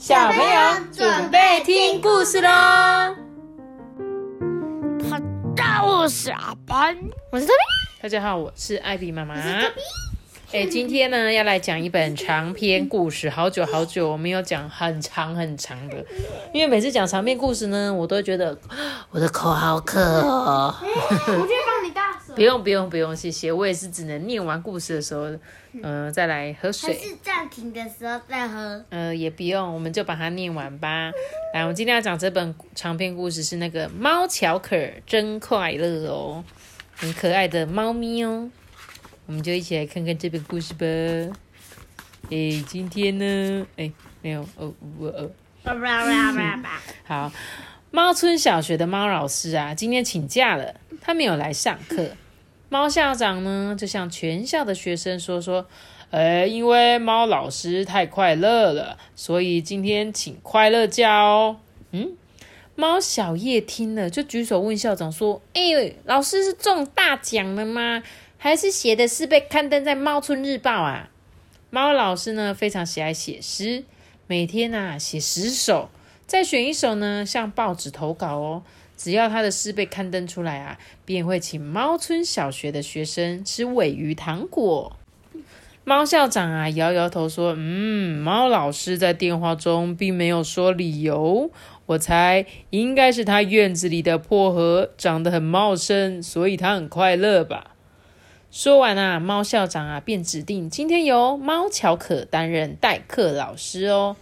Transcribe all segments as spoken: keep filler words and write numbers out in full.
小朋友准备听故事喽！我是阿班，我是豆比。大家好，我是艾比妈妈。哎、欸，今天呢要来讲一本长篇故事，好久好久我没有讲很长很长的，因为每次讲长篇故事呢，我都觉得我的口好渴哦。我去帮你大水。不用不用不用，谢谢。我也是只能念完故事的时候，嗯、呃，再来喝水。还是暂停的时候再喝。呃，也不用，我们就把它念完吧。来，我们今天要讲这本长篇故事是那个《猫巧可真快乐》哦，很可爱的猫咪哦。我们就一起来看看这本故事吧。诶，今天呢，诶，没有哦，我哦。好，猫村小学的猫老师啊，今天请假了，他没有来上课。猫校长呢，就向全校的学生说说，诶，因为猫老师太快乐了，所以今天请快乐假哦。嗯。猫小叶听了，就举手问校长说：“诶，老师是中大奖了吗？”还是写的诗被刊登在猫村日报啊。猫老师呢非常喜爱写诗，每天啊写十首，再选一首呢向报纸投稿哦。只要他的诗被刊登出来啊，便会请猫村小学的学生吃鲔鱼糖果。猫校长啊摇摇头说，嗯，猫老师在电话中并没有说理由，我猜应该是他院子里的薄荷长得很茂盛，所以他很快乐吧。说完啊，猫校长啊便指定今天由猫巧可担任代课老师哦。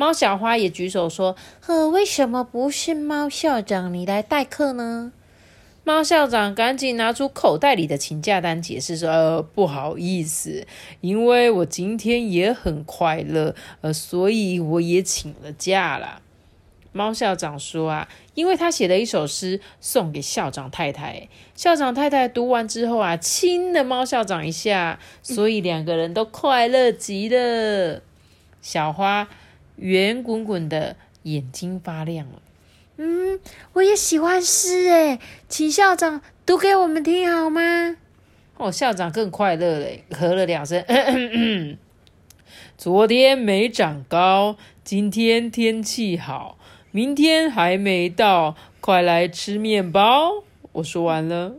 猫小花也举手说：“呵，为什么不是猫校长你来代课呢？”猫校长赶紧拿出口袋里的请假单解释说：“呃，不好意思，因为我今天也很快乐，呃，所以我也请了假啦。”猫校长说啊，因为他写了一首诗送给校长太太，校长太太读完之后啊，亲了猫校长一下，所以两个人都快乐极了。小花圆滚滚的眼睛发亮了，嗯，我也喜欢诗耶，请校长读给我们听好吗？哦，校长更快乐了，咳了两声，咳咳咳，昨天没长高，今天天气好，明天还没到，快来吃面包。我说完了。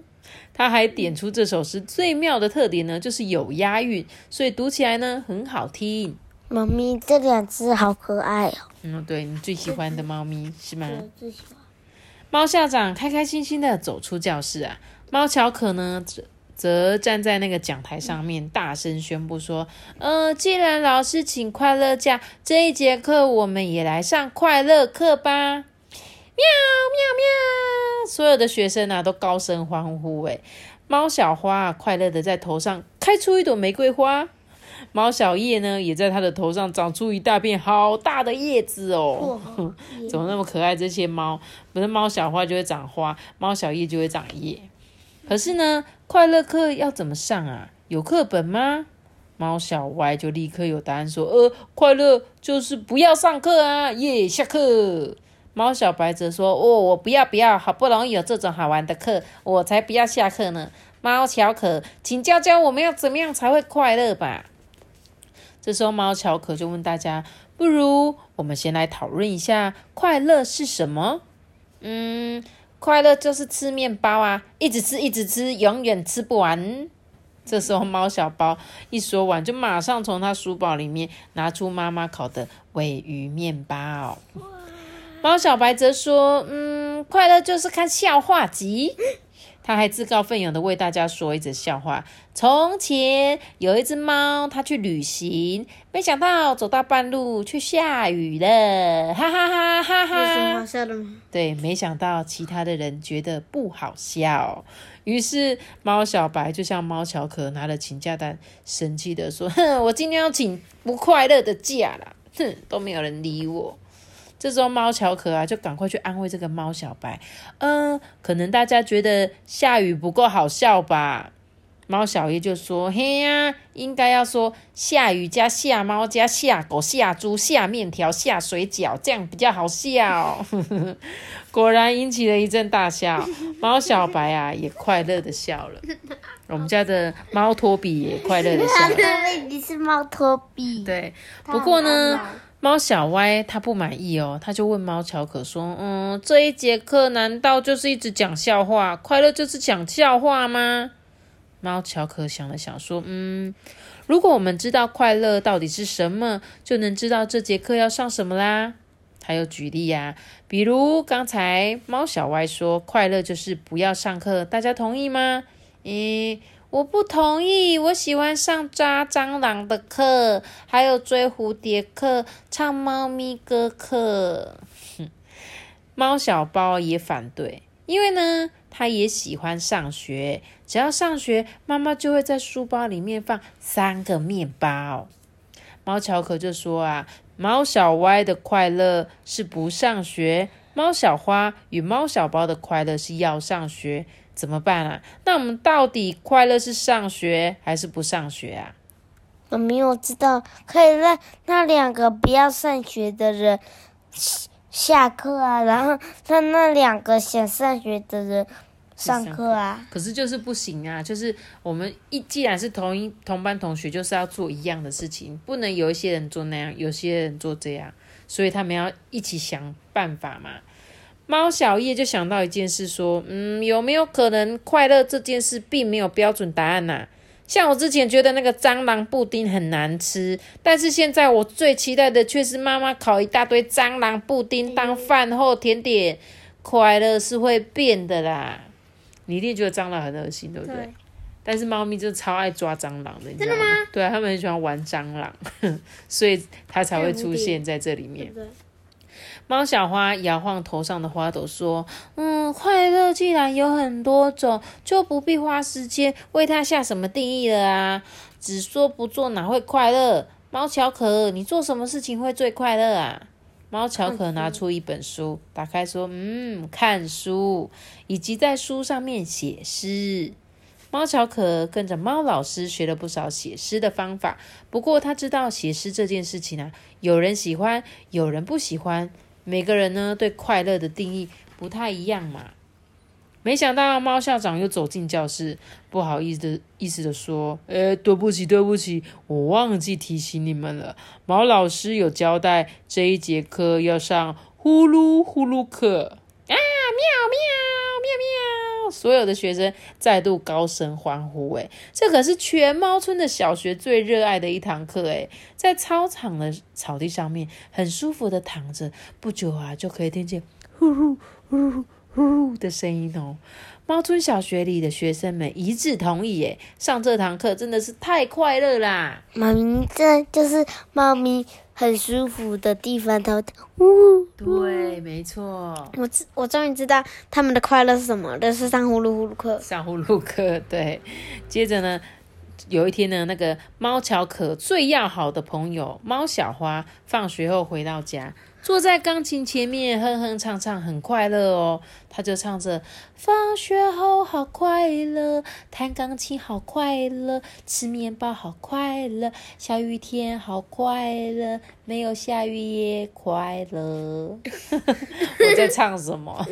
他还点出这首诗最妙的特点呢，就是有押韵，所以读起来呢很好听。猫咪这两只好可爱哦。嗯，对，你最喜欢的猫咪是吗？我最喜欢。猫校长开开心心的走出教室啊，猫巧可呢则站在那个讲台上面，大声宣布说：“呃，既然老师请快乐假，这一节课我们也来上快乐课吧！”喵喵喵！所有的学生啊都高声欢呼。哎，猫小花、啊、快乐的在头上开出一朵玫瑰花，猫小叶呢也在他的头上长出一大片好大的叶子哦。怎么那么可爱？这些猫，不是猫小花就会长花，猫小叶就会长叶。可是呢，快乐课要怎么上啊？有课本吗？猫小歪就立刻有答案说：“呃，快乐就是不要上课啊，耶、yeah, ，下课。”猫小白则说：“哦，我不要不要，好不容易有这种好玩的课，我才不要下课呢。猫巧可，请教教我们要怎么样才会快乐吧。”这时候，猫巧可就问大家：“不如我们先来讨论一下快乐是什么？”嗯。快乐就是吃面包啊，一直吃一直吃，永远吃不完。这时候猫小包一说完，就马上从他书包里面拿出妈妈烤的鲔鱼面包。猫小白则说，嗯，快乐就是看笑话集。他还自告奋勇的为大家说一则笑话。从前有一只猫，它去旅行，没想到走到半路却下雨了，哈哈哈哈哈！有什么好笑的吗？对，没想到其他的人觉得不好笑，于是猫小白就向猫巧可拿了请假单，生气的说：“哼，我今天要请不快乐的假啦！哼，都没有人理我。”这时候猫巧可啊，就赶快去安慰这个猫小白。嗯，可能大家觉得下雨不够好笑吧？猫小叶就说：“嘿呀、啊，应该要说下雨加下猫加下狗下猪下面条下水饺，这样比较好笑。”果然引起了一阵大笑。猫小白啊，也快乐的笑了。我们家的猫托比也快乐的笑了。你是猫托比？对，不过呢。猫小歪他不满意哦，他就问猫乔可说，嗯，这一节课难道就是一直讲笑话？快乐就是讲笑话吗？猫乔可想了想说，嗯，如果我们知道快乐到底是什么，就能知道这节课要上什么啦。他又举例啊，比如刚才猫小歪说快乐就是不要上课，大家同意吗？嗯，我不同意，我喜欢上抓蟑螂的课，还有追蝴蝶课，唱猫咪歌课。猫小包也反对，因为呢他也喜欢上学，只要上学妈妈就会在书包里面放三个面包。猫乔可就说啊，猫小歪的快乐是不上学，猫小花与猫小包的快乐是要上学，怎么办啊？那我们到底快乐是上学还是不上学啊？妈咪，我知道可以让那两个不要上学的人下课啊，然后让那两个想上学的人上课啊。可是就是不行啊，就是我们一既然是同一同班同学，就是要做一样的事情，不能有一些人做那样，有些人做这样，所以他们要一起想办法嘛。猫小叶就想到一件事说，嗯，有没有可能快乐这件事并没有标准答案啊？像我之前觉得那个蟑螂布丁很难吃，但是现在我最期待的却是妈妈烤一大堆蟑螂布丁当饭后甜点。快乐是会变的啦。你一定觉得蟑螂很恶心，对不对？对。但是猫咪真的超爱抓蟑螂的，你知道吗？真的吗？对啊，他们很喜欢玩蟑螂，所以它才会出现在这里面。对对。猫小花摇晃头上的花朵说，嗯，快乐既然有很多种，就不必花时间为它下什么定义了啊。只说不做哪会快乐？猫乔可，你做什么事情会最快乐啊？猫乔可拿出一本书，打开说，嗯，看书，以及在书上面写诗。猫乔可跟着猫老师学了不少写诗的方法，不过他知道写诗这件事情啊，有人喜欢，有人不喜欢，每个人呢对快乐的定义不太一样嘛。没想到猫校长又走进教室，不好意思的意思的说，诶，对不起对不起，我忘记提醒你们了，毛老师有交代这一节课要上呼噜呼噜课啊。喵喵喵喵，所有的学生再度高声欢呼。诶，这可是全猫村的小学最热爱的一堂课。诶，在操场的草地上面很舒服的躺着，不久啊就可以听见呼噜呼噜呼的声音哦。猫村小学里的学生们一致同意耶，上这堂课真的是太快乐啦。妈咪，这就是猫咪很舒服的地方，它呜。对，没错。我我终于知道他们的快乐是什么，就是上呼噜呼噜课。上呼噜课，对。接着呢，有一天呢，那个猫乔可最要好的朋友猫小花放学后回到家，坐在钢琴前面哼哼唱唱，很快乐哦。他就唱着，放学后好快乐，弹钢琴好快乐，吃面包好快乐，下雨天好快乐，没有下雨也快乐。我在唱什么？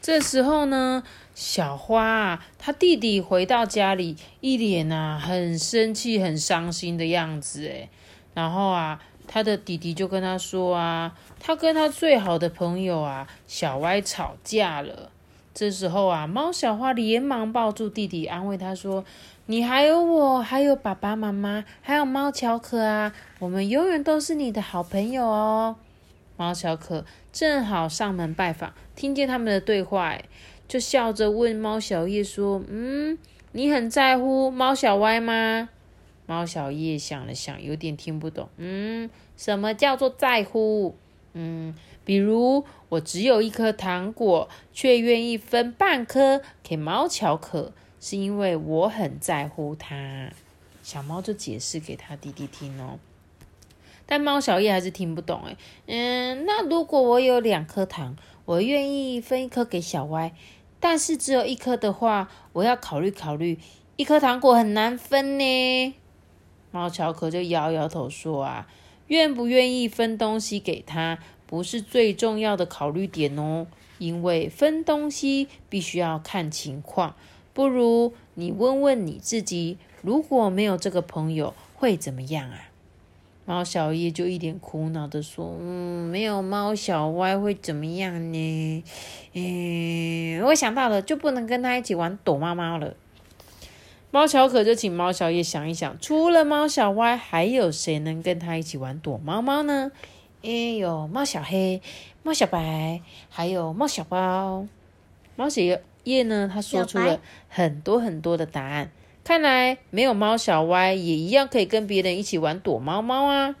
这时候呢，小花啊，她弟弟回到家里，一脸啊很生气很伤心的样子诶。然后啊，他的弟弟就跟他说啊，他跟他最好的朋友啊小歪吵架了。这时候啊，猫小花连忙抱住弟弟安慰他说，你还有我，还有爸爸妈妈，还有猫乔可啊，我们永远都是你的好朋友哦。猫乔可正好上门拜访，听见他们的对话，就笑着问猫小叶说，嗯，你很在乎猫小歪吗？猫小叶想了想，有点听不懂。嗯，什么叫做在乎？嗯，比如我只有一颗糖果，却愿意分半颗给猫乔可，是因为我很在乎它。小猫就解释给他弟弟听哦。但猫小叶还是听不懂诶。嗯，那如果我有两颗糖，我愿意分一颗给小歪，但是只有一颗的话，我要考虑考虑，一颗糖果很难分呢。猫乔可就摇摇头说啊，愿不愿意分东西给他不是最重要的考虑点哦，因为分东西必须要看情况，不如你问问你自己，如果没有这个朋友会怎么样啊？然后小叶就一脸苦恼的说：“嗯，没有猫小歪会怎么样呢？嗯，我想到了，就不能跟他一起玩躲猫猫了。”猫巧可就请猫小叶想一想，除了猫小歪，还有谁能跟他一起玩躲猫猫呢？嗯，有猫小黑、猫小白，还有猫小包。猫小叶呢，他说出了很多很多的答案。看来没有猫小歪也一样可以跟别人一起玩躲猫猫啊。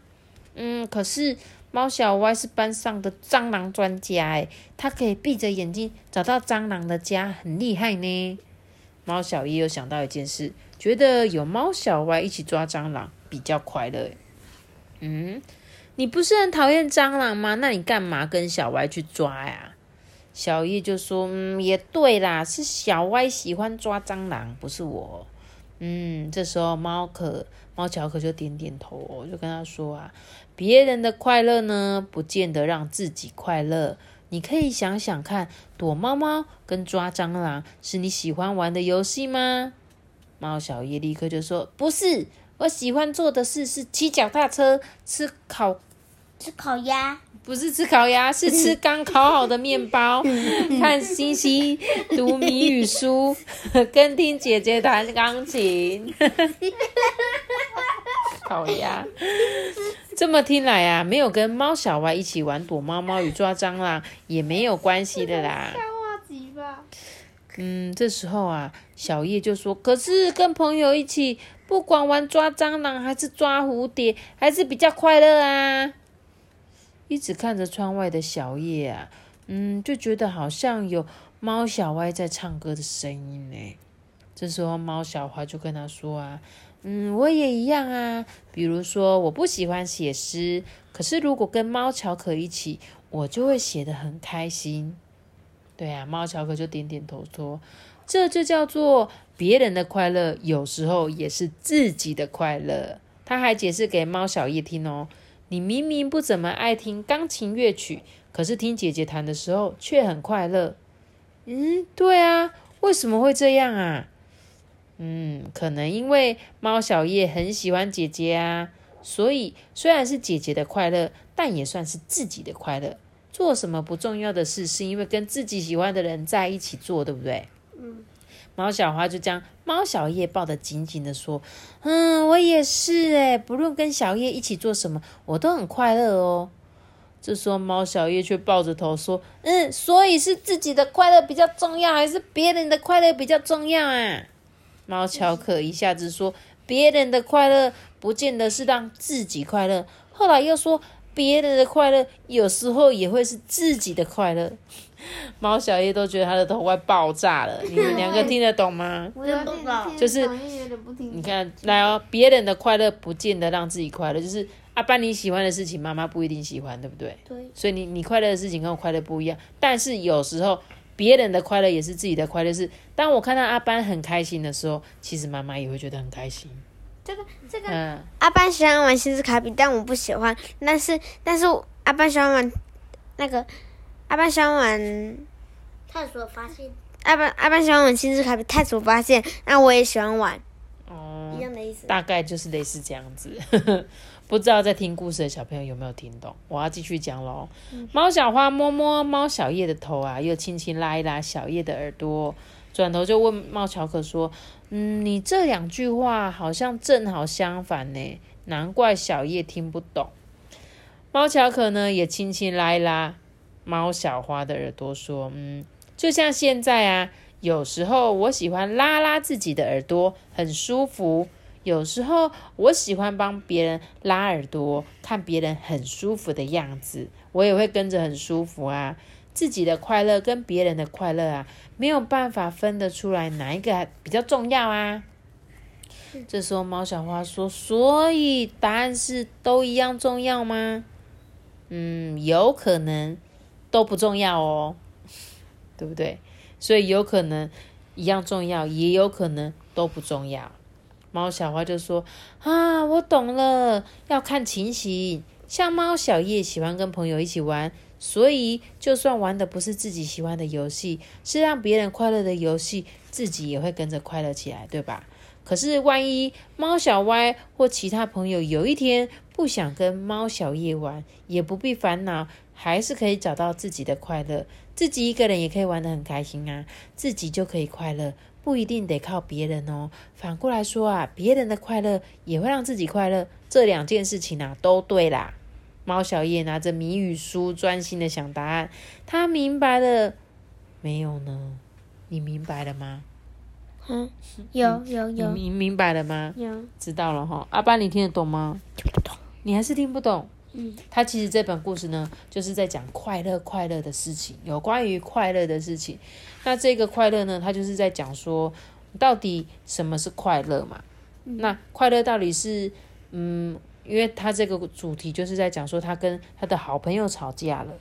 嗯，可是猫小歪是班上的蟑螂专家耶，他可以闭着眼睛找到蟑螂的家，很厉害呢。猫小叶又想到一件事，觉得有猫小歪一起抓蟑螂比较快乐耶。嗯，你不是很讨厌蟑螂吗？那你干嘛跟小歪去抓呀？小叶就说：嗯，也对啦，是小歪喜欢抓蟑螂，不是我。嗯，这时候猫可猫巧可就点点头、哦、就跟他说啊，别人的快乐呢，不见得让自己快乐。你可以想想看，躲猫猫跟抓蟑螂是你喜欢玩的游戏吗？猫小叶立刻就说：不是，我喜欢做的事是骑脚踏车，吃烤吃烤鸭，不是吃烤鸭，是吃刚烤好的面包，看星星，读谜语书，跟听姐姐弹钢琴。烤鸭。这么听来啊，没有跟猫小歪一起玩躲猫猫与抓蟑螂也没有关系的啦。看话题吧。嗯，这时候啊，小叶就说：可是跟朋友一起，不管玩抓蟑螂还是抓蝴蝶，还是比较快乐啊。一直看着窗外的小叶啊，嗯，就觉得好像有猫小歪在唱歌的声音呢。这时候猫小歪就跟他说啊，嗯，我也一样啊。比如说，我不喜欢写诗，可是如果跟猫巧可一起，我就会写得很开心。对啊，猫巧可就点点头说，这就叫做别人的快乐，有时候也是自己的快乐。他还解释给猫小叶听哦。你明明不怎么爱听钢琴乐曲，可是听姐姐弹的时候却很快乐。嗯，对啊，为什么会这样啊？嗯，可能因为猫小叶很喜欢姐姐啊，所以虽然是姐姐的快乐，但也算是自己的快乐。做什么不重要的事，是因为跟自己喜欢的人在一起做，对不对？嗯。猫小花就将猫小叶抱得紧紧的说：嗯，我也是诶，不论跟小叶一起做什么，我都很快乐哦。这时候猫小叶却抱着头说：嗯，所以是自己的快乐比较重要，还是别人的快乐比较重要啊？猫巧可一下子说：别人的快乐不见得是让自己快乐，后来又说别人的快乐有时候也会是自己的快乐。猫小叶都觉得他的头快爆炸了。你们两个听得懂吗？我听不懂，就是你看来哦，别人的快乐不见得让自己快乐，就是阿爸你喜欢的事情，妈妈不一定喜欢，对不对？对。所以你你快乐的事情跟我快乐不一样，但是有时候别人的快乐也是自己的快乐，是当我看到阿班很开心的时候，其实妈妈也会觉得很开心。这个这个、嗯、阿班喜欢玩星之卡比，但我不喜欢。但是但是阿班喜欢玩那个，阿班喜欢玩探索发现。阿班阿班喜欢玩星之卡比，探索发现，那我也喜欢玩。哦，一样的意思。大概就是类似这样子。不知道在听故事的小朋友有没有听懂？我要继续讲咯。猫小花摸摸猫小叶的头啊，又轻轻拉一拉小叶的耳朵，转头就问猫巧可说：嗯，你这两句话好像正好相反呢，难怪小叶听不懂。猫巧可呢也轻轻拉一拉猫小花的耳朵说：嗯，就像现在啊，有时候我喜欢拉拉自己的耳朵，很舒服。有时候我喜欢帮别人拉耳朵，看别人很舒服的样子，我也会跟着很舒服啊。自己的快乐跟别人的快乐啊，没有办法分得出来哪一个比较重要啊。这时候猫小花说：所以答案是都一样重要吗？嗯，有可能都不重要哦，对不对？所以有可能一样重要，也有可能都不重要。猫小花就说：啊，我懂了，要看情形。像猫小叶喜欢跟朋友一起玩，所以就算玩的不是自己喜欢的游戏，是让别人快乐的游戏，自己也会跟着快乐起来，对吧？可是万一猫小歪或其他朋友有一天不想跟猫小叶玩，也不必烦恼，还是可以找到自己的快乐。自己一个人也可以玩得很开心啊，自己就可以快乐，不一定得靠别人哦。反过来说啊，别人的快乐也会让自己快乐，这两件事情啊都对啦。猫小叶拿着谜语书专心的想答案，他明白了没有呢？你明白了吗？嗯，有有有。你明白了吗？有。知道了哈。阿爸，你听得懂吗？听不懂。你还是听不懂。嗯，他其实这本故事呢，就是在讲快乐快乐的事情，有关于快乐的事情。那这个快乐呢，他就是在讲说，到底什么是快乐嘛？嗯、那快乐到底是嗯，因为他这个主题就是在讲说，他跟他的好朋友吵架了。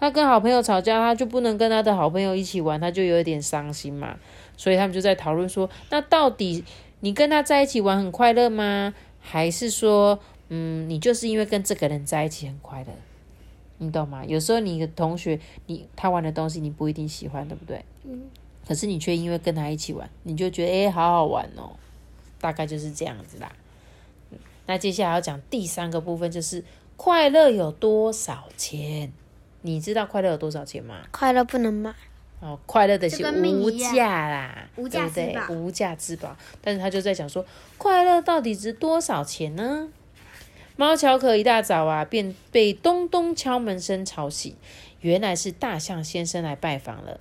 他跟好朋友吵架，他就不能跟他的好朋友一起玩，他就有点伤心嘛。所以他们就在讨论说，那到底你跟他在一起玩很快乐吗？还是说，嗯，你就是因为跟这个人在一起很快乐，你懂吗？有时候你的同学，你他玩的东西你不一定喜欢，对不对？嗯。可是你却因为跟他一起玩，你就觉得哎、欸，好好玩哦。大概就是这样子啦。那接下来要讲第三个部分，就是快乐有多少钱？你知道快乐有多少钱吗？快乐不能买哦，快乐的是无价啦，无价之宝，无价之宝。但是他就在讲说，快乐到底值多少钱呢？猫巧可一大早啊，便被咚咚敲门声吵醒，原来是大象先生来拜访了。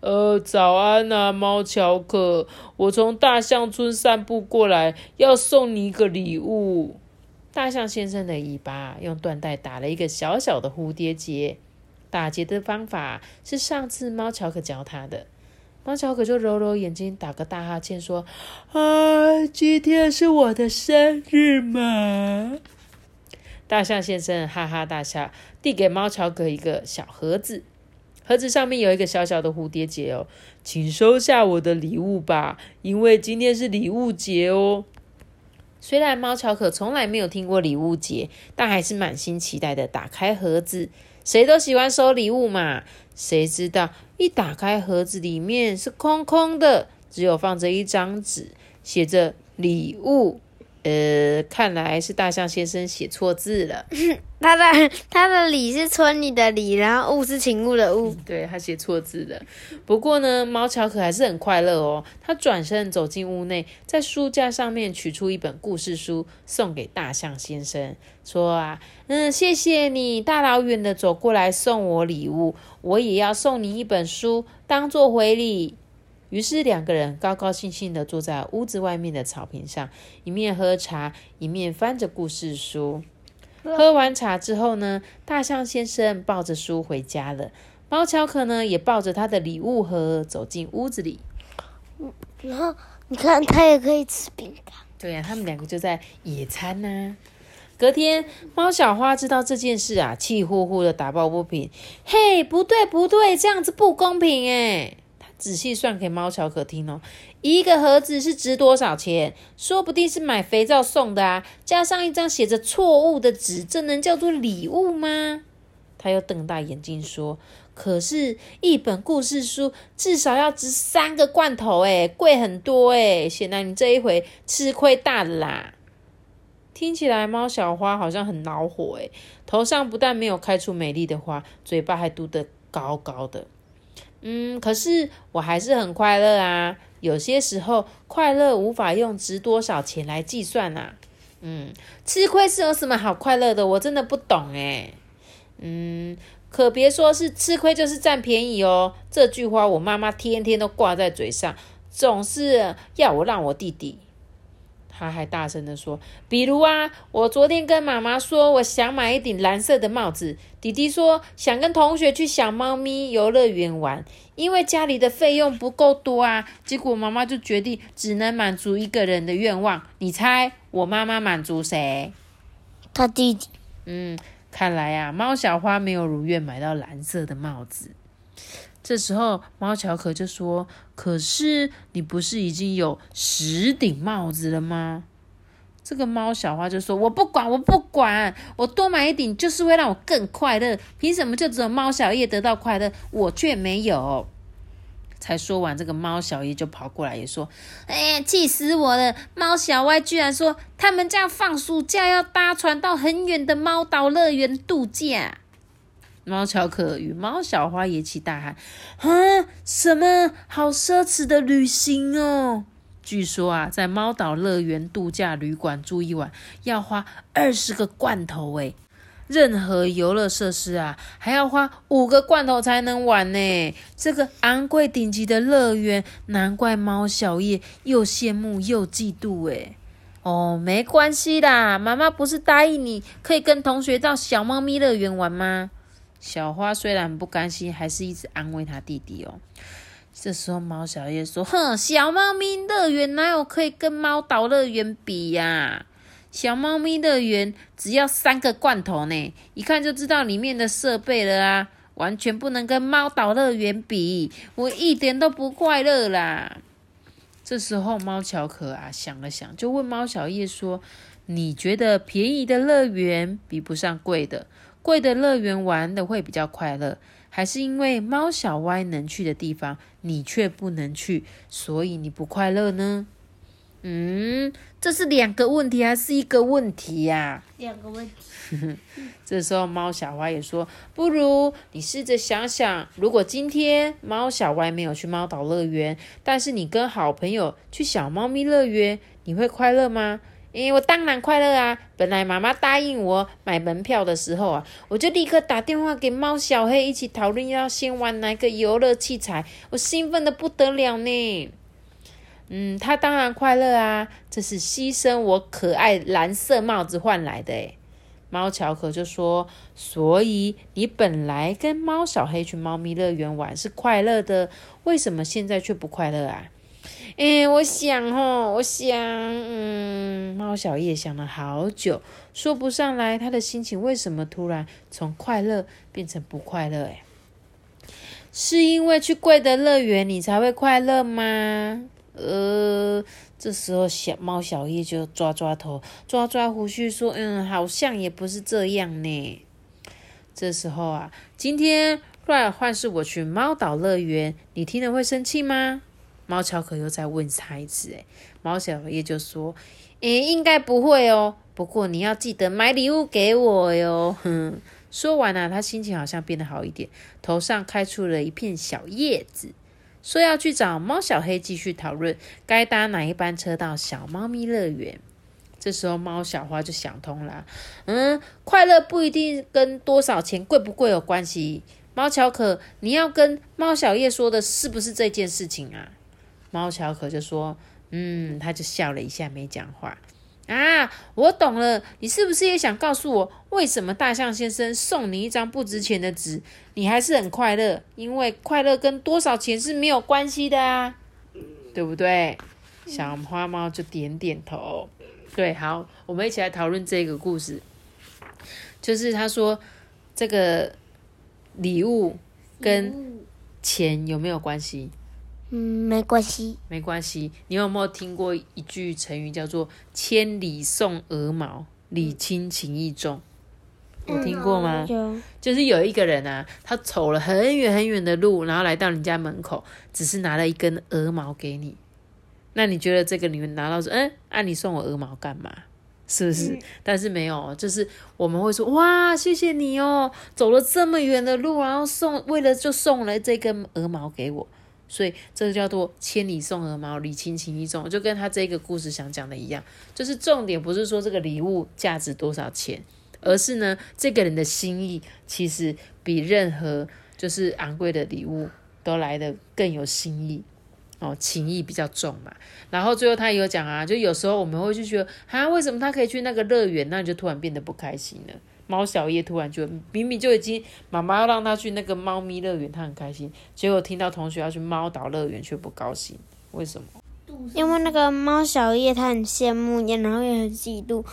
呃，早安啊，猫巧可，我从大象村散步过来，要送你一个礼物。大象先生的尾巴用缎带打了一个小小的蝴蝶结。打结的方法是上次猫巧可教他的。猫巧可就揉揉眼睛，打个大哈欠说：“啊，今天是我的生日嘛！”大象先生哈哈大笑，递给猫巧可一个小盒子，盒子上面有一个小小的蝴蝶结哦，请收下我的礼物吧，因为今天是礼物节哦。虽然猫巧可从来没有听过礼物节，但还是满心期待的打开盒子。谁都喜欢收礼物嘛，谁知道一打开盒子里面是空空的，只有放着一张纸，写着礼物。呃，看来是大象先生写错字了。他的他的礼是村里的礼，然后物是请物的物。嗯、对，他写错字了。不过呢，猫巧可还是很快乐哦。他转身走进屋内，在书架上面取出一本故事书，送给大象先生，说啊，嗯，谢谢你大老远的走过来送我礼物，我也要送你一本书当作回礼。于是两个人高高兴兴地坐在屋子外面的草坪上，一面喝茶，一面翻着故事书。喝完茶之后呢，大象先生抱着书回家了，猫巧可呢也抱着他的礼物盒走进屋子里。然后你看，他也可以吃饼干。对啊，他们两个就在野餐啊。隔天，猫小花知道这件事啊，气呼呼地打抱不平：“嘿，不对不对，这样子不公平哎！”仔细算给猫巧可听哦，一个盒子是值多少钱？说不定是买肥皂送的啊，加上一张写着错误的纸，这能叫做礼物吗？他又瞪大眼睛说：“可是，一本故事书至少要值三个罐头哎，贵很多哎，显然你这一回吃亏大了啦。”听起来猫小花好像很恼火哎，头上不但没有开出美丽的花，嘴巴还嘟得高高的。嗯，可是我还是很快乐啊。有些时候，快乐无法用值多少钱来计算啊。嗯，吃亏是有什么好快乐的？我真的不懂哎。嗯，可别说是吃亏就是占便宜哦。这句话我妈妈天天都挂在嘴上，总是要我让我弟弟。她还大声的说，比如啊，我昨天跟妈妈说我想买一顶蓝色的帽子，弟弟说想跟同学去小猫咪游乐园玩，因为家里的费用不够多啊，结果妈妈就决定只能满足一个人的愿望。你猜我妈妈满足谁？他弟弟。嗯，看来啊，猫小花没有如愿买到蓝色的帽子。这时候猫巧可就说，可是你不是已经有十顶帽子了吗？这个猫小花就说，我不管我不管，我多买一顶就是会让我更快乐，凭什么就只有猫小叶得到快乐，我却没有？才说完，这个猫小姨就跑过来也说，哎，气死我了，猫小歪居然说他们这样放暑假要搭船到很远的猫岛乐园度假。猫乔可与猫小花也起大喊，啊，什么好奢侈的旅行哦。据说啊，在猫岛乐园度假旅馆住一晚要花二十个罐头诶，任何游乐设施啊，还要花五个罐头才能玩呢。这个昂贵顶级的乐园，难怪猫小叶又羡慕又嫉妒诶。哦，没关系啦，妈妈不是答应你可以跟同学到小猫咪乐园玩吗？小花虽然不甘心，还是一直安慰她弟弟哦。这时候猫小叶说，哼，小猫咪乐园哪有可以跟猫岛乐园比呀、啊？小猫咪乐园只要三个罐头呢，一看就知道里面的设备了啊，完全不能跟猫岛乐园比，我一点都不快乐啦。这时候猫乔可啊想了想，就问猫小叶说，你觉得便宜的乐园比不上贵的，贵的乐园玩的会比较快乐，还是因为猫小歪能去的地方你却不能去，所以你不快乐呢？嗯，这是两个问题还是一个问题呀、啊？两个问题。这时候猫小歪也说，不如你试着想想，如果今天猫小歪没有去猫岛乐园，但是你跟好朋友去小猫咪乐园，你会快乐吗？诶，我当然快乐啊，本来妈妈答应我买门票的时候啊，我就立刻打电话给猫小黑一起讨论要先玩哪个游乐器材，我兴奋的不得了呢。嗯，他当然快乐啊，这是牺牲我可爱蓝色帽子换来的诶。猫乔可就说，所以你本来跟猫小黑去猫咪乐园玩是快乐的，为什么现在却不快乐啊？诶，我想吼，我想，嗯，猫小叶想了好久，说不上来他的心情为什么突然从快乐变成不快乐诶。是因为去贵的乐园你才会快乐吗？呃，这时候小猫小叶就抓抓头，抓抓胡须说，嗯，好像也不是这样呢。这时候啊，今天若尔换是我去猫岛乐园，你听了会生气吗？猫乔可又再问他一次，诶，猫小叶就说，诶，应该不会哦，不过你要记得买礼物给我哟。哼，说完啊，他心情好像变得好一点，头上开出了一片小叶子，说要去找猫小黑继续讨论该搭哪一班车到小猫咪乐园。这时候猫小花就想通了，嗯，快乐不一定跟多少钱贵不贵有关系，猫乔可，你要跟猫小叶说的是不是这件事情啊？猫乔可就说，嗯，他就笑了一下没讲话。啊，我懂了，你是不是也想告诉我为什么大象先生送你一张不值钱的纸，你还是很快乐？因为快乐跟多少钱是没有关系的啊，对不对？小花猫就点点头。对，好，我们一起来讨论这个故事。就是他说这个礼物跟钱有没有关系？嗯，没关系，没关系。你有没有听过一句成语叫做“千里送鹅毛，礼轻情意重”？有听过吗？嗯、就是有一个人啊，他走了很远很远的路，然后来到你家门口，只是拿了一根鹅毛给你。那你觉得这个你们拿到说，嗯，啊，你送我鹅毛干嘛？是不是？嗯、但是没有，就是我们会说，哇，谢谢你哦，走了这么远的路，然后送，为了就送了这根鹅毛给我。所以这叫做千里送鹅毛，礼轻情意重，就跟他这个故事想讲的一样，就是重点不是说这个礼物价值多少钱，而是呢这个人的心意其实比任何就是昂贵的礼物都来得更有心意哦，情意比较重嘛。然后最后他也有讲啊，就有时候我们会去觉得啊，为什么他可以去那个乐园，那你就突然变得不开心了。猫小叶突然就明明就已经妈妈要让他去那个猫咪乐园，他很开心，结果听到同学要去猫岛乐园却不高兴，为什么？因为那个猫小叶他很羡慕，然后也很嫉妒，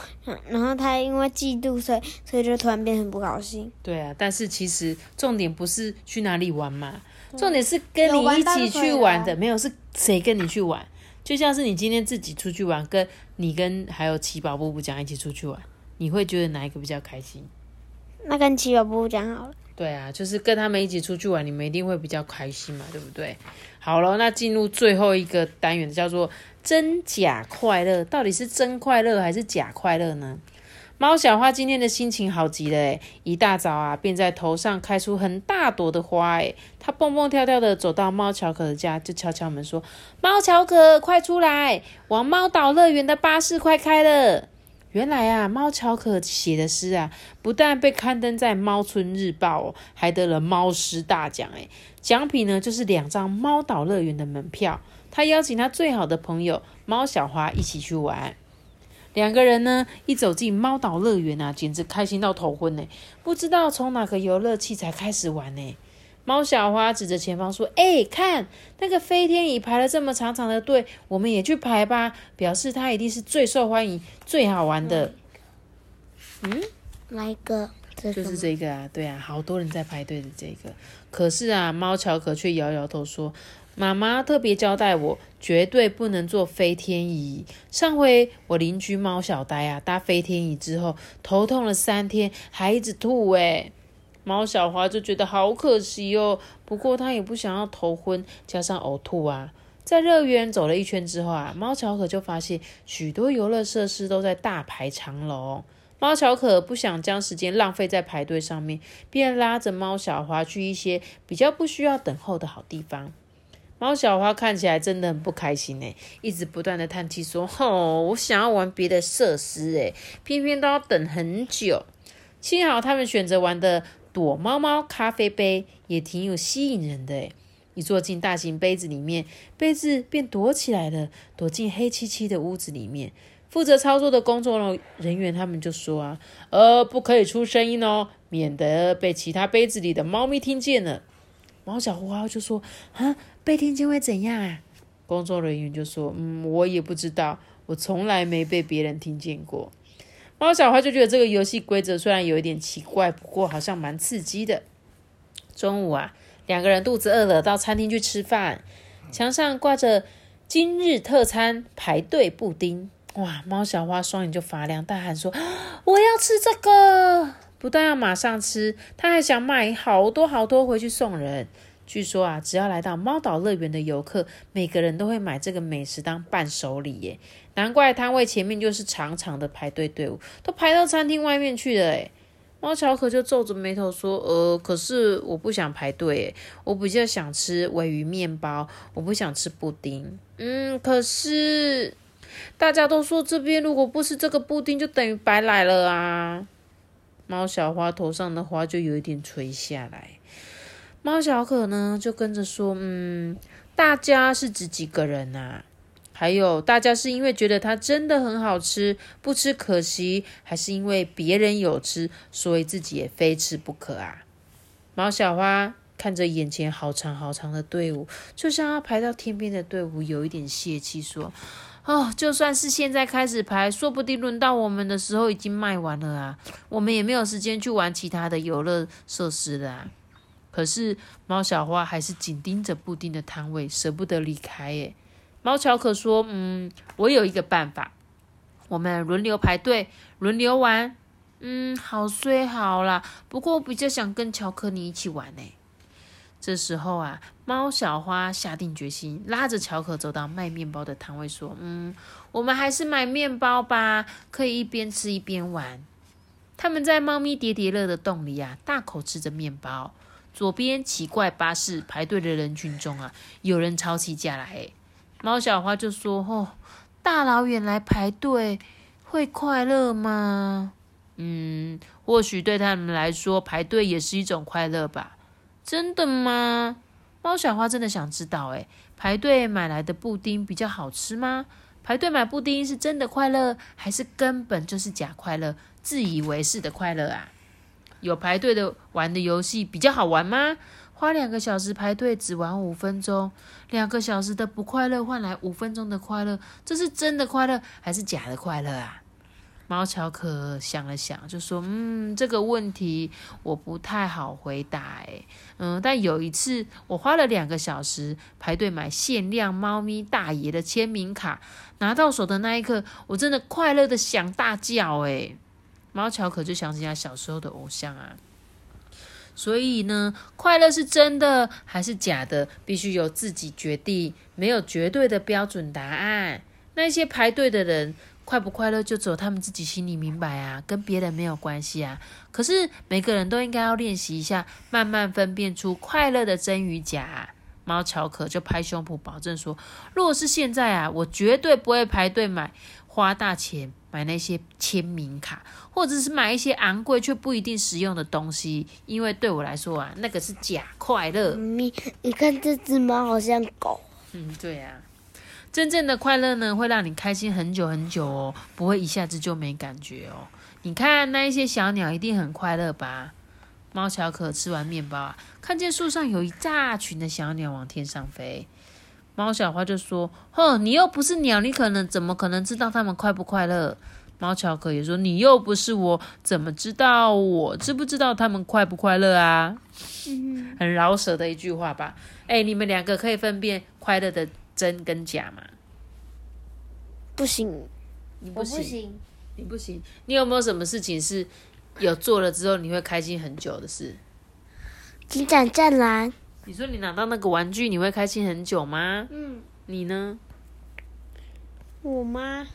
然后他因为嫉妒所以所以就突然变成不高兴。对啊，但是其实重点不是去哪里玩嘛，重点是跟你一起去玩的，没有是谁跟你去玩。就像是你今天自己出去玩，跟你跟还有奇宝布布讲一起出去玩，你会觉得哪一个比较开心？那跟奇宝布布讲好了。对啊，就是跟他们一起出去玩，你们一定会比较开心嘛，对不对？好了，那进入最后一个单元，叫做真假快乐，到底是真快乐还是假快乐呢？猫小花今天的心情好极了耶，一大早啊便在头上开出很大朵的花耶。她蹦蹦跳跳的走到猫乔可的家，就敲敲门说：“猫乔可，快出来，往猫岛乐园的巴士快开了。”原来啊，猫乔可写的诗啊，不但被刊登在《猫村日报》哦，还得了猫诗大奖诶，奖品呢就是两张猫岛乐园的门票。他邀请他最好的朋友猫小花一起去玩。两个人呢，一走进猫岛乐园啊，简直开心到头昏呢，不知道从哪个游乐器材开始玩呢。猫小花指着前方说：“哎，看那个飞天椅排了这么长长的队，我们也去排吧，表示它一定是最受欢迎、最好玩的。”嗯，哪一个？就是这个啊，对啊，好多人在排队的这个。可是啊，猫乔可却摇摇头说：“妈妈特别交代我，绝对不能坐飞天椅。上回我邻居猫小呆啊，搭飞天椅之后，头痛了三天，还一直吐哎。”猫小花就觉得好可惜哦，不过她也不想要头昏加上呕吐啊。在乐园走了一圈之后啊，猫乔可就发现许多游乐设施都在大排长龙。猫乔可不想将时间浪费在排队上面，便拉着猫小花去一些比较不需要等候的好地方。猫小花看起来真的很不开心耶，一直不断的叹气说：“哦，我想要玩别的设施耶，偏偏都要等很久。”幸好他们选择玩的躲猫猫咖啡杯也挺有吸引人的，一坐进大型杯子里面，杯子便躲起来了，躲进黑漆漆的屋子里面。负责操作的工作人员他们就说啊，呃，不可以出声音哦，免得被其他杯子里的猫咪听见了。猫小花就说：“啊，被听见会怎样啊？”工作人员就说：“嗯，我也不知道，我从来没被别人听见过。”猫小花就觉得这个游戏规则虽然有一点奇怪，不过好像蛮刺激的。中午啊，两个人肚子饿了，到餐厅去吃饭。墙上挂着今日特餐排队布丁，哇！猫小花双眼就发亮，大喊说：“我要吃这个！”不但要马上吃，她还想买好多好多回去送人。据说啊，只要来到猫岛乐园的游客，每个人都会买这个美食当伴手礼耶。难怪摊位前面就是长长的排队队伍，都排到餐厅外面去了耶。猫乔可就皱着眉头说：“呃，可是我不想排队耶，我比较想吃鲔鱼面包，我不想吃布丁。”嗯，可是大家都说这边如果不吃这个布丁，就等于白来了啊。猫小花头上的花就有一点垂下来。猫小可呢就跟着说：“嗯，大家是指几个人啊？还有大家是因为觉得它真的很好吃，不吃可惜，还是因为别人有吃，所以自己也非吃不可啊？”猫小花看着眼前好长好长的队伍，就像要排到天边的队伍，有一点泄气说：“哦，就算是现在开始排，说不定轮到我们的时候已经卖完了啊，我们也没有时间去玩其他的游乐设施了啊。”可是猫小花还是紧盯着布丁的摊位，舍不得离开耶。猫乔可说：“嗯，我有一个办法，我们轮流排队，轮流玩。”嗯，好虽好啦，不过我比较想跟乔可你一起玩耶。这时候啊，猫小花下定决心，拉着乔可走到卖面包的摊位说：“嗯，我们还是买面包吧，可以一边吃一边玩。”他们在猫咪叠叠乐的洞里啊，大口吃着面包。左边奇怪巴士排队的人群中啊，有人吵起架来。猫小花就说：“哦，大老远来排队，会快乐吗？”嗯，或许对他们来说，排队也是一种快乐吧。真的吗？猫小花真的想知道，哎，排队买来的布丁比较好吃吗？排队买布丁是真的快乐，还是根本就是假快乐，自以为是的快乐啊？有排队的玩的游戏比较好玩吗？花两个小时排队只玩五分钟，两个小时的不快乐换来五分钟的快乐，这是真的快乐还是假的快乐啊？猫乔可想了想就说：“嗯，这个问题我不太好回答诶。嗯，但有一次我花了两个小时排队买限量猫咪大爷的签名卡，拿到手的那一刻，我真的快乐的想大叫诶。”猫乔可就想起他小时候的偶像啊，所以呢，快乐是真的还是假的，必须由自己决定，没有绝对的标准答案。那些排队的人快不快乐就只有他们自己心里明白啊，跟别人没有关系啊。可是每个人都应该要练习一下，慢慢分辨出快乐的真与假啊。猫乔可就拍胸脯保证说，如果是现在啊，我绝对不会排队买花大钱买那些签名卡，或者是买一些昂贵却不一定实用的东西，因为对我来说啊，那个是假快乐。你你看这只猫好像狗。嗯，对啊。真正的快乐呢，会让你开心很久很久哦，不会一下子就没感觉哦。你看那一些小鸟一定很快乐吧？猫乔可吃完面包啊，看见树上有一大群的小鸟往天上飞。猫小花就说：“哼，你又不是鸟，你可能怎么可能知道它们快不快乐？”猫乔可也说：“你又不是我，怎么知道我知不知道它们快不快乐啊？”嗯，很饶舌的一句话吧？哎，你们两个可以分辨快乐的真跟假嘛？不行，你不行，我不行，你不行。你有没有什么事情是有做了之后你会开心很久的事？金展湛蓝。你说你拿到那个玩具，你会开心很久吗？嗯。你呢？我吗？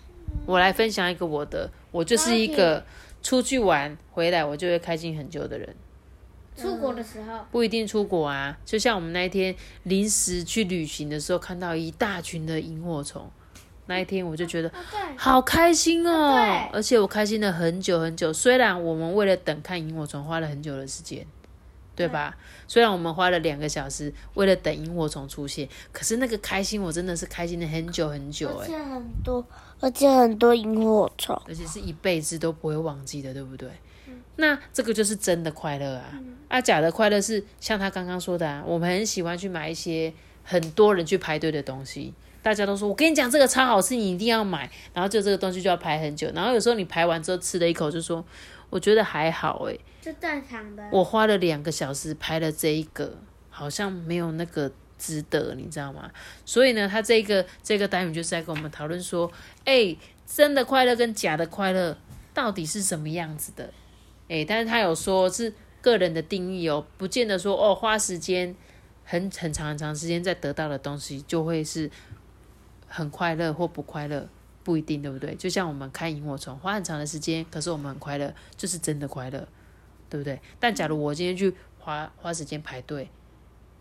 我来分享一个我的，我就是一个出去玩回来我就会开心很久的人。出国的时候不一定出国啊，就像我们那一天临时去旅行的时候，看到一大群的萤火虫，那一天我就觉得好开心哦，而且我开心了很久很久。虽然我们为了等看萤火虫花了很久的时间，对吧？虽然我们花了两个小时为了等萤火虫出现，可是那个开心我真的是开心了很久很久，而且很多，而且很多萤火虫，而且是一辈子都不会忘记的，对不对？那这个就是真的快乐啊！啊，假的快乐是像他刚刚说的啊，我们很喜欢去买一些很多人去排队的东西，大家都说我跟你讲这个超好吃，你一定要买，然后就这个东西就要排很久，然后有时候你排完之后吃了一口就说我觉得还好欸，就正常的。我花了两个小时排了这一个，好像没有那个值得，你知道吗？所以呢，他这个这个单元就是在跟我们讨论说，欸，真的快乐跟假的快乐到底是什么样子的？欸，但是他有说是个人的定义哦，不见得说哦花时间很很长很长时间在得到的东西就会是很快乐或不快乐，不一定，对不对？就像我们看萤火虫花很长的时间，可是我们很快乐，就是真的快乐，对不对？但假如我今天去花花时间排队，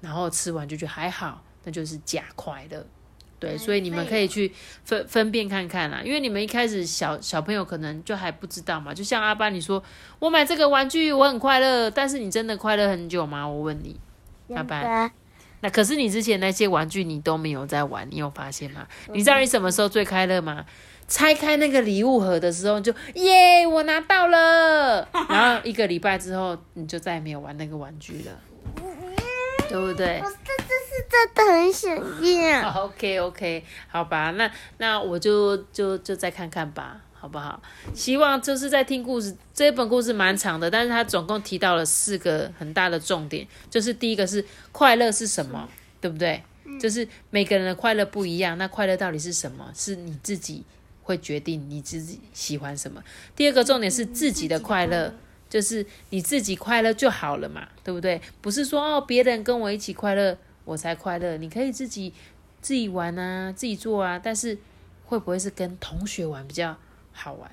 然后吃完就觉得还好，那就是假快乐。对，所以你们可以去分分辨看看啦，因为你们一开始小小朋友可能就还不知道嘛。就像阿爸你说我买这个玩具我很快乐，但是你真的快乐很久吗？我问你阿爸，那可是你之前那些玩具你都没有在玩，你有发现吗？你知道你什么时候最快乐吗？拆开那个礼物盒的时候就耶我拿到了，然后一个礼拜之后你就再也没有玩那个玩具了，对不对？真的很想念。 OK OK 好吧，那那我就就就再看看吧，好不好？希望就是在听故事，这本故事蛮长的，但是它总共提到了四个很大的重点，就是第一个是快乐是什么，对不对？就是每个人的快乐不一样，那快乐到底是什么，是你自己会决定你自己喜欢什么。第二个重点是自己的快乐，就是你自己快乐就好了嘛，对不对？不是说哦别人跟我一起快乐我才快乐，你可以自己自己玩啊，自己做啊，但是会不会是跟同学玩比较好玩？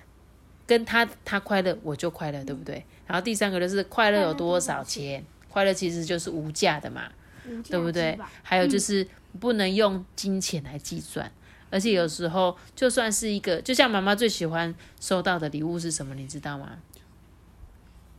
跟他他快乐我就快乐，对不对？然后第三个就是快乐有多少钱？快乐其实就是无价的嘛，对不对？还有就是不能用金钱来计算，嗯，而且有时候就算是一个，就像妈妈最喜欢收到的礼物是什么，你知道吗？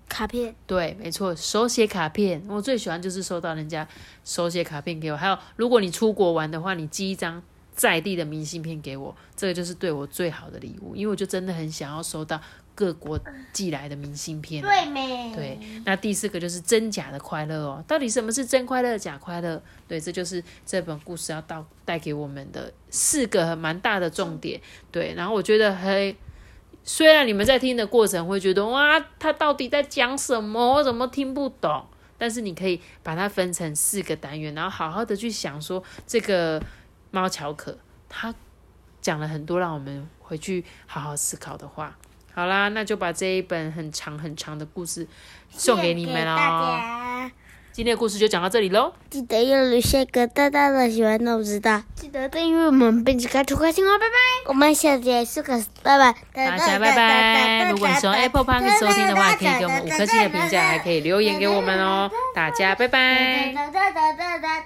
卡片，对，没错，手写卡片，我最喜欢就是收到人家手写卡片给我。还有，如果你出国玩的话，你寄一张在地的明信片给我，这个就是对我最好的礼物，因为我就真的很想要收到各国寄来的明信片，对没？对，那第四个就是真假的快乐哦，到底什么是真快乐、假快乐？对，这就是这本故事要到带给我们的四个蛮大的重点。对，然后我觉得还。虽然你们在听的过程会觉得哇他到底在讲什么，我怎么听不懂，但是你可以把它分成四个单元，然后好好的去想说这个猫乔可他讲了很多让我们回去好好思考的话。好啦，那就把这一本很长很长的故事送给你们咯。今天的故事就讲到这里咯，记得要留下一个大大的喜欢，那我知道记得订阅我们并且开出开心哦，拜拜，我们下次也是个拜拜大家拜拜。如果你喜欢 Apple Podcast 收听的话，可以给我们五颗星的评价，还可以留言给我们哦，大家拜拜。